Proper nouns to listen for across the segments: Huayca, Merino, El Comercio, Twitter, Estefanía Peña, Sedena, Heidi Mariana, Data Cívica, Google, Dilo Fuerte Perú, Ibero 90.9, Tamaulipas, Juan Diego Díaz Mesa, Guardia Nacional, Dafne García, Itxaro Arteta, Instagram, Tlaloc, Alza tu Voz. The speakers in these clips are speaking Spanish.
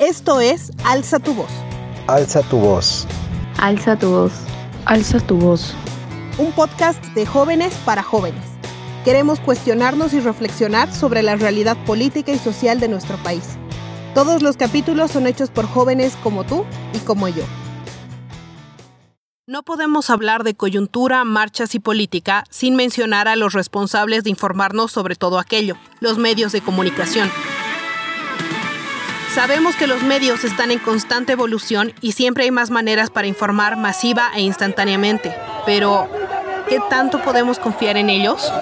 Esto es Alza tu Voz. Alza tu voz. Alza tu voz. Alza tu voz. Un podcast de jóvenes para jóvenes. Queremos cuestionarnos y reflexionar sobre la realidad política y social de nuestro país. Todos los capítulos son hechos por jóvenes como tú y como yo. No podemos hablar de coyuntura, marchas y política sin mencionar a los responsables de informarnos sobre todo aquello, los medios de comunicación. Sabemos que los medios están en constante evolución y siempre hay más maneras para informar masiva e instantáneamente. Pero, ¿qué tanto podemos confiar en ellos?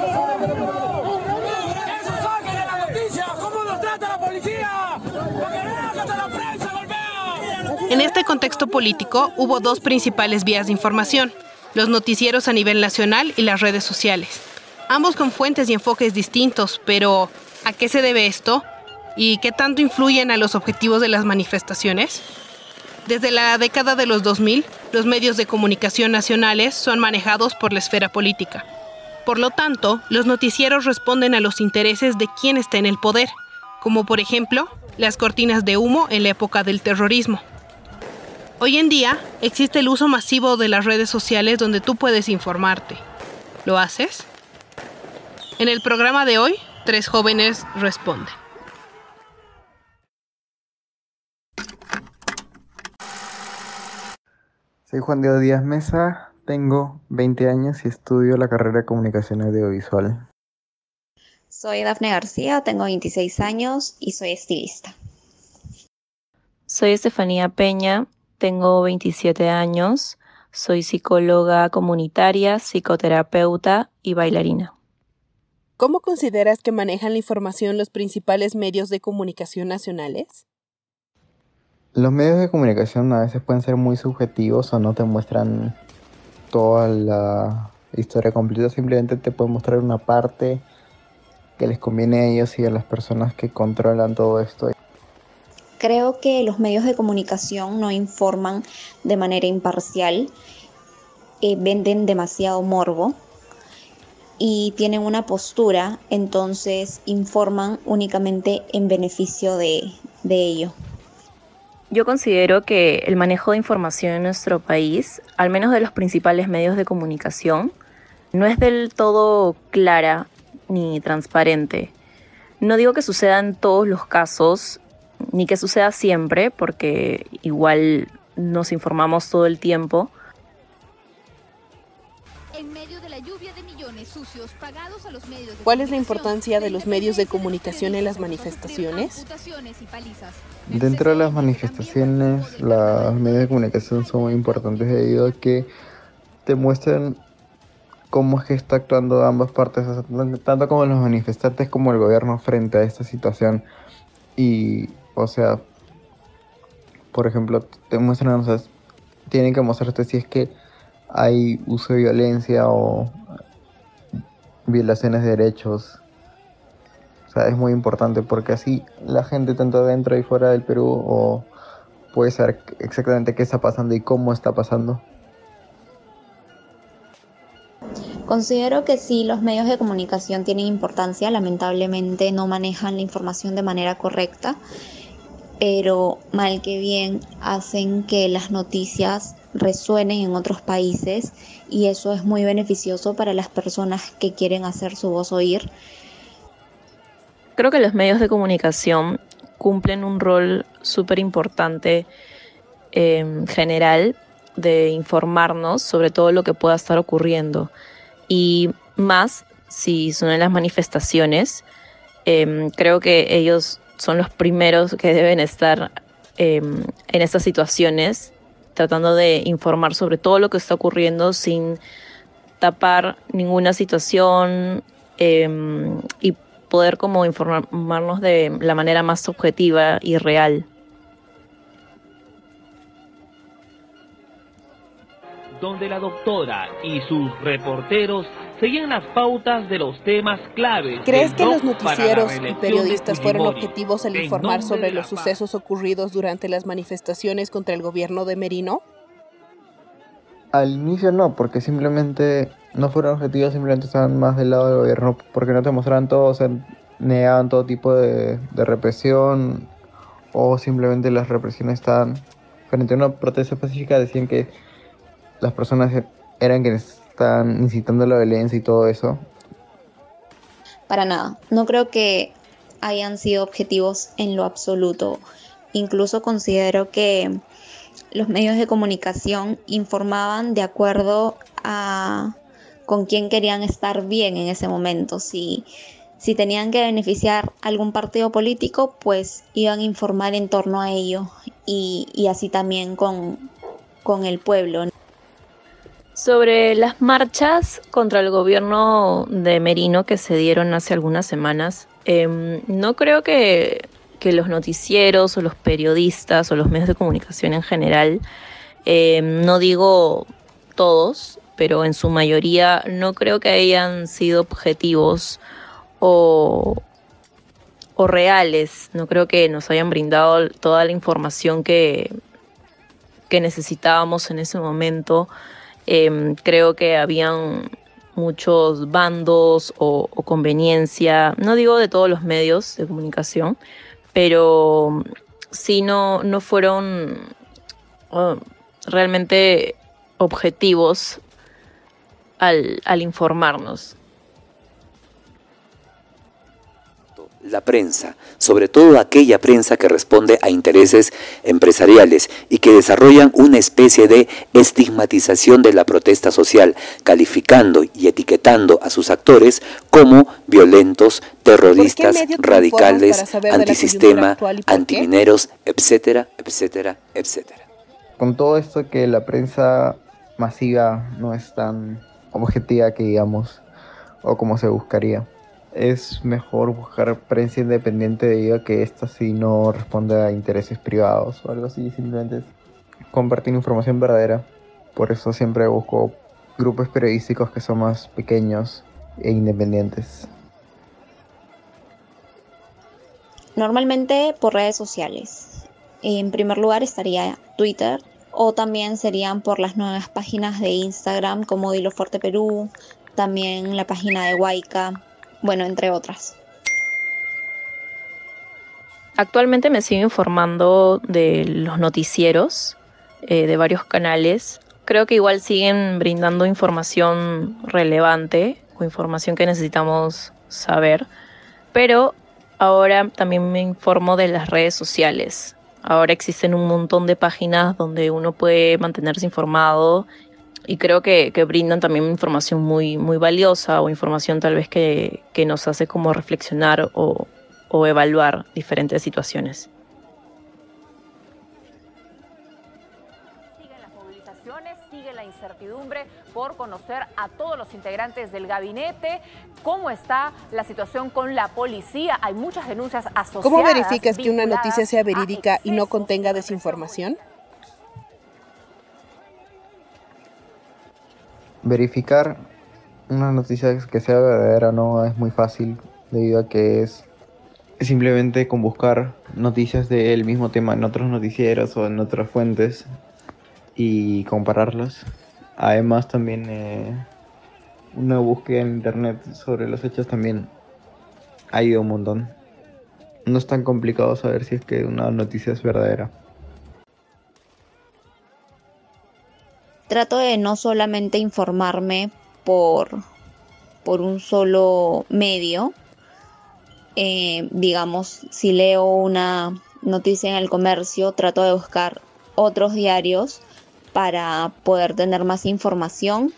En este contexto político hubo dos principales vías de información, los noticieros a nivel nacional y las redes sociales. Ambos con fuentes y enfoques distintos, pero ¿a qué se debe esto? ¿Y qué tanto influyen a los objetivos de las manifestaciones? Desde la década de los 2000, los medios de comunicación nacionales son manejados por la esfera política. Por lo tanto, los noticieros responden a los intereses de quien está en el poder, como por ejemplo, las cortinas de humo en la época del terrorismo. Hoy en día existe el uso masivo de las redes sociales donde tú puedes informarte. ¿Lo haces? En el programa de hoy, 3 jóvenes responden. Soy Juan Diego Díaz Mesa, tengo 20 años y estudio la carrera de Comunicación Audiovisual. Soy Dafne García, tengo 26 años y soy estilista. Soy Estefanía Peña. Tengo 27 años, soy psicóloga comunitaria, psicoterapeuta y bailarina. ¿Cómo consideras que manejan la información los principales medios de comunicación nacionales? Los medios de comunicación a veces pueden ser muy subjetivos o no te muestran toda la historia completa, simplemente te pueden mostrar una parte que les conviene a ellos y a las personas que controlan todo esto. Creo que los medios de comunicación no informan de manera imparcial, venden demasiado morbo y tienen una postura, entonces informan únicamente en beneficio de ello. Yo considero que el manejo de información en nuestro país, al menos de los principales medios de comunicación, no es del todo clara ni transparente. No digo que suceda en todos los casos, ni que suceda siempre, porque igual nos informamos todo el tiempo. En medio de la lluvia de millones sucios pagados a los medios de ¿Cuál es la importancia de los medios de comunicación en las manifestaciones? Dentro de las manifestaciones, los medios de comunicación son muy importantes debido a que te muestran cómo es que está actuando ambas partes, tanto como los manifestantes como el gobierno frente a esta situación. Y, o sea, por ejemplo, te muestran, o sea, tienen que mostrarte si es que hay uso de violencia o violaciones de derechos. O sea, es muy importante porque así la gente tanto dentro y fuera del Perú puede saber exactamente qué está pasando y cómo está pasando. Considero que sí, los medios de comunicación tienen importancia, lamentablemente no manejan la información de manera correcta, pero mal que bien hacen que las noticias resuenen en otros países y eso es muy beneficioso para las personas que quieren hacer su voz oír. Creo que los medios de comunicación cumplen un rol súper importante en general de informarnos sobre todo lo que pueda estar ocurriendo. Y más si son en las manifestaciones, creo que ellos son los primeros que deben estar en estas situaciones, tratando de informar sobre todo lo que está ocurriendo sin tapar ninguna situación y poder como informarnos de la manera más objetiva y real. Donde la doctora y sus reporteros seguían las pautas de los temas claves. ¿Crees que los noticieros y periodistas fueron objetivos al informar sobre los sucesos ocurridos durante las manifestaciones contra el gobierno de Merino? Al inicio no, porque simplemente no fueron objetivos, simplemente estaban más del lado del gobierno, porque no te mostraban todo, o sea, negaban todo tipo de represión o simplemente las represiones estaban frente a una protesta pacífica, decían que las personas eran quienes estaban incitando la violencia y todo eso. Para nada, no creo que hayan sido objetivos en lo absoluto. Incluso considero que los medios de comunicación informaban de acuerdo a con quién querían estar bien en ese momento. Si tenían que beneficiar algún partido político, pues iban a informar en torno a ello y así también con el pueblo. Sobre las marchas contra el gobierno de Merino que se dieron hace algunas semanas, no creo que los noticieros o los periodistas o los medios de comunicación en general, no digo todos, pero en su mayoría no creo que hayan sido objetivos o reales. No creo que nos hayan brindado toda la información que necesitábamos en ese momento. Creo que habían muchos bandos o conveniencia, no digo de todos los medios de comunicación, pero sí no fueron realmente objetivos al informarnos. La prensa, sobre todo aquella prensa que responde a intereses empresariales y que desarrollan una especie de estigmatización de la protesta social, calificando y etiquetando a sus actores como violentos, terroristas, radicales, antisistema, antimineros, etcétera, etcétera, etcétera. Con todo esto que la prensa masiva no es tan objetiva que digamos, o como se buscaría. Es mejor buscar prensa independiente debido a que esta sí no responde a intereses privados o algo así, simplemente es compartir información verdadera. Por eso siempre busco grupos periodísticos que son más pequeños e independientes. Normalmente por redes sociales. En primer lugar estaría Twitter, o también serían por las nuevas páginas de Instagram como Dilo Fuerte Perú, también la página de Huayca. Bueno, entre otras. Actualmente me sigo informando de los noticieros, de varios canales. Creo que igual siguen brindando información relevante o información que necesitamos saber. Pero ahora también me informo de las redes sociales. Ahora existen un montón de páginas donde uno puede mantenerse informado. Y creo que brindan también información muy, muy valiosa o información tal vez que nos hace como reflexionar o evaluar diferentes situaciones. Siguen las movilizaciones, sigue la incertidumbre por conocer a todos los integrantes del gabinete. ¿Cómo está la situación con la policía? Hay muchas denuncias asociadas. ¿Cómo verificas que una noticia sea verídica y no contenga desinformación? Verificar una noticia que sea verdadera no es muy fácil debido a que es simplemente con buscar noticias del mismo tema en otros noticieros o en otras fuentes y compararlas. Además también una búsqueda en internet sobre los hechos también ha ido un montón. No es tan complicado saber si es que una noticia es verdadera. Trato de no solamente informarme por un solo medio. Digamos, si leo una noticia en El Comercio, trato de buscar otros diarios para poder tener más información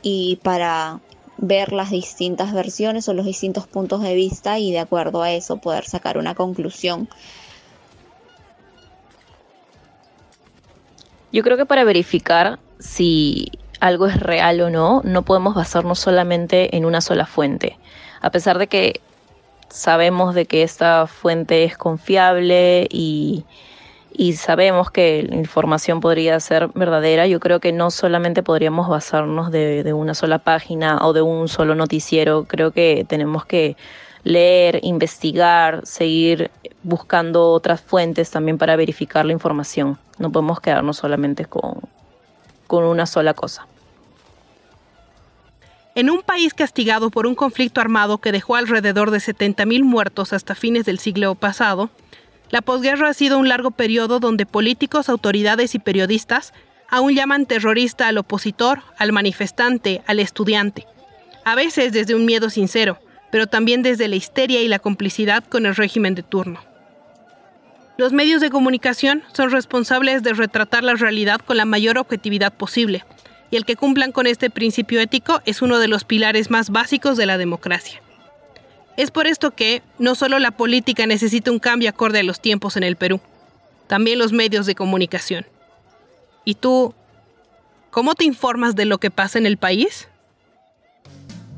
y para ver las distintas versiones o los distintos puntos de vista y de acuerdo a eso poder sacar una conclusión. Yo creo que para verificar si algo es real o no, no podemos basarnos solamente en una sola fuente. A pesar de que sabemos de que esta fuente es confiable y sabemos que la información podría ser verdadera, yo creo que no solamente podríamos basarnos de una sola página o de un solo noticiero. Creo que tenemos que leer, investigar, seguir buscando otras fuentes también para verificar la información. No podemos quedarnos solamente con una sola cosa. En un país castigado por un conflicto armado que dejó alrededor de 70.000 muertos hasta fines del siglo pasado, La posguerra ha sido un largo periodo donde políticos, autoridades y periodistas aún llaman terrorista al opositor, al manifestante, al estudiante. A veces desde un miedo sincero, pero también desde la histeria y la complicidad con el régimen de turno. Los medios de comunicación son responsables de retratar la realidad con la mayor objetividad posible, y el que cumplan con este principio ético es uno de los pilares más básicos de la democracia. Es por esto que no solo la política necesita un cambio acorde a los tiempos en el Perú, también los medios de comunicación. ¿Y tú, cómo te informas de lo que pasa en el país?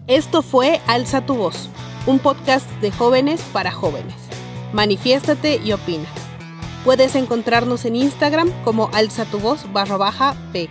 Esto fue Alza tu Voz, un podcast de jóvenes para jóvenes. Manifiéstate y opina. Puedes encontrarnos en Instagram como alzatuvoz_p.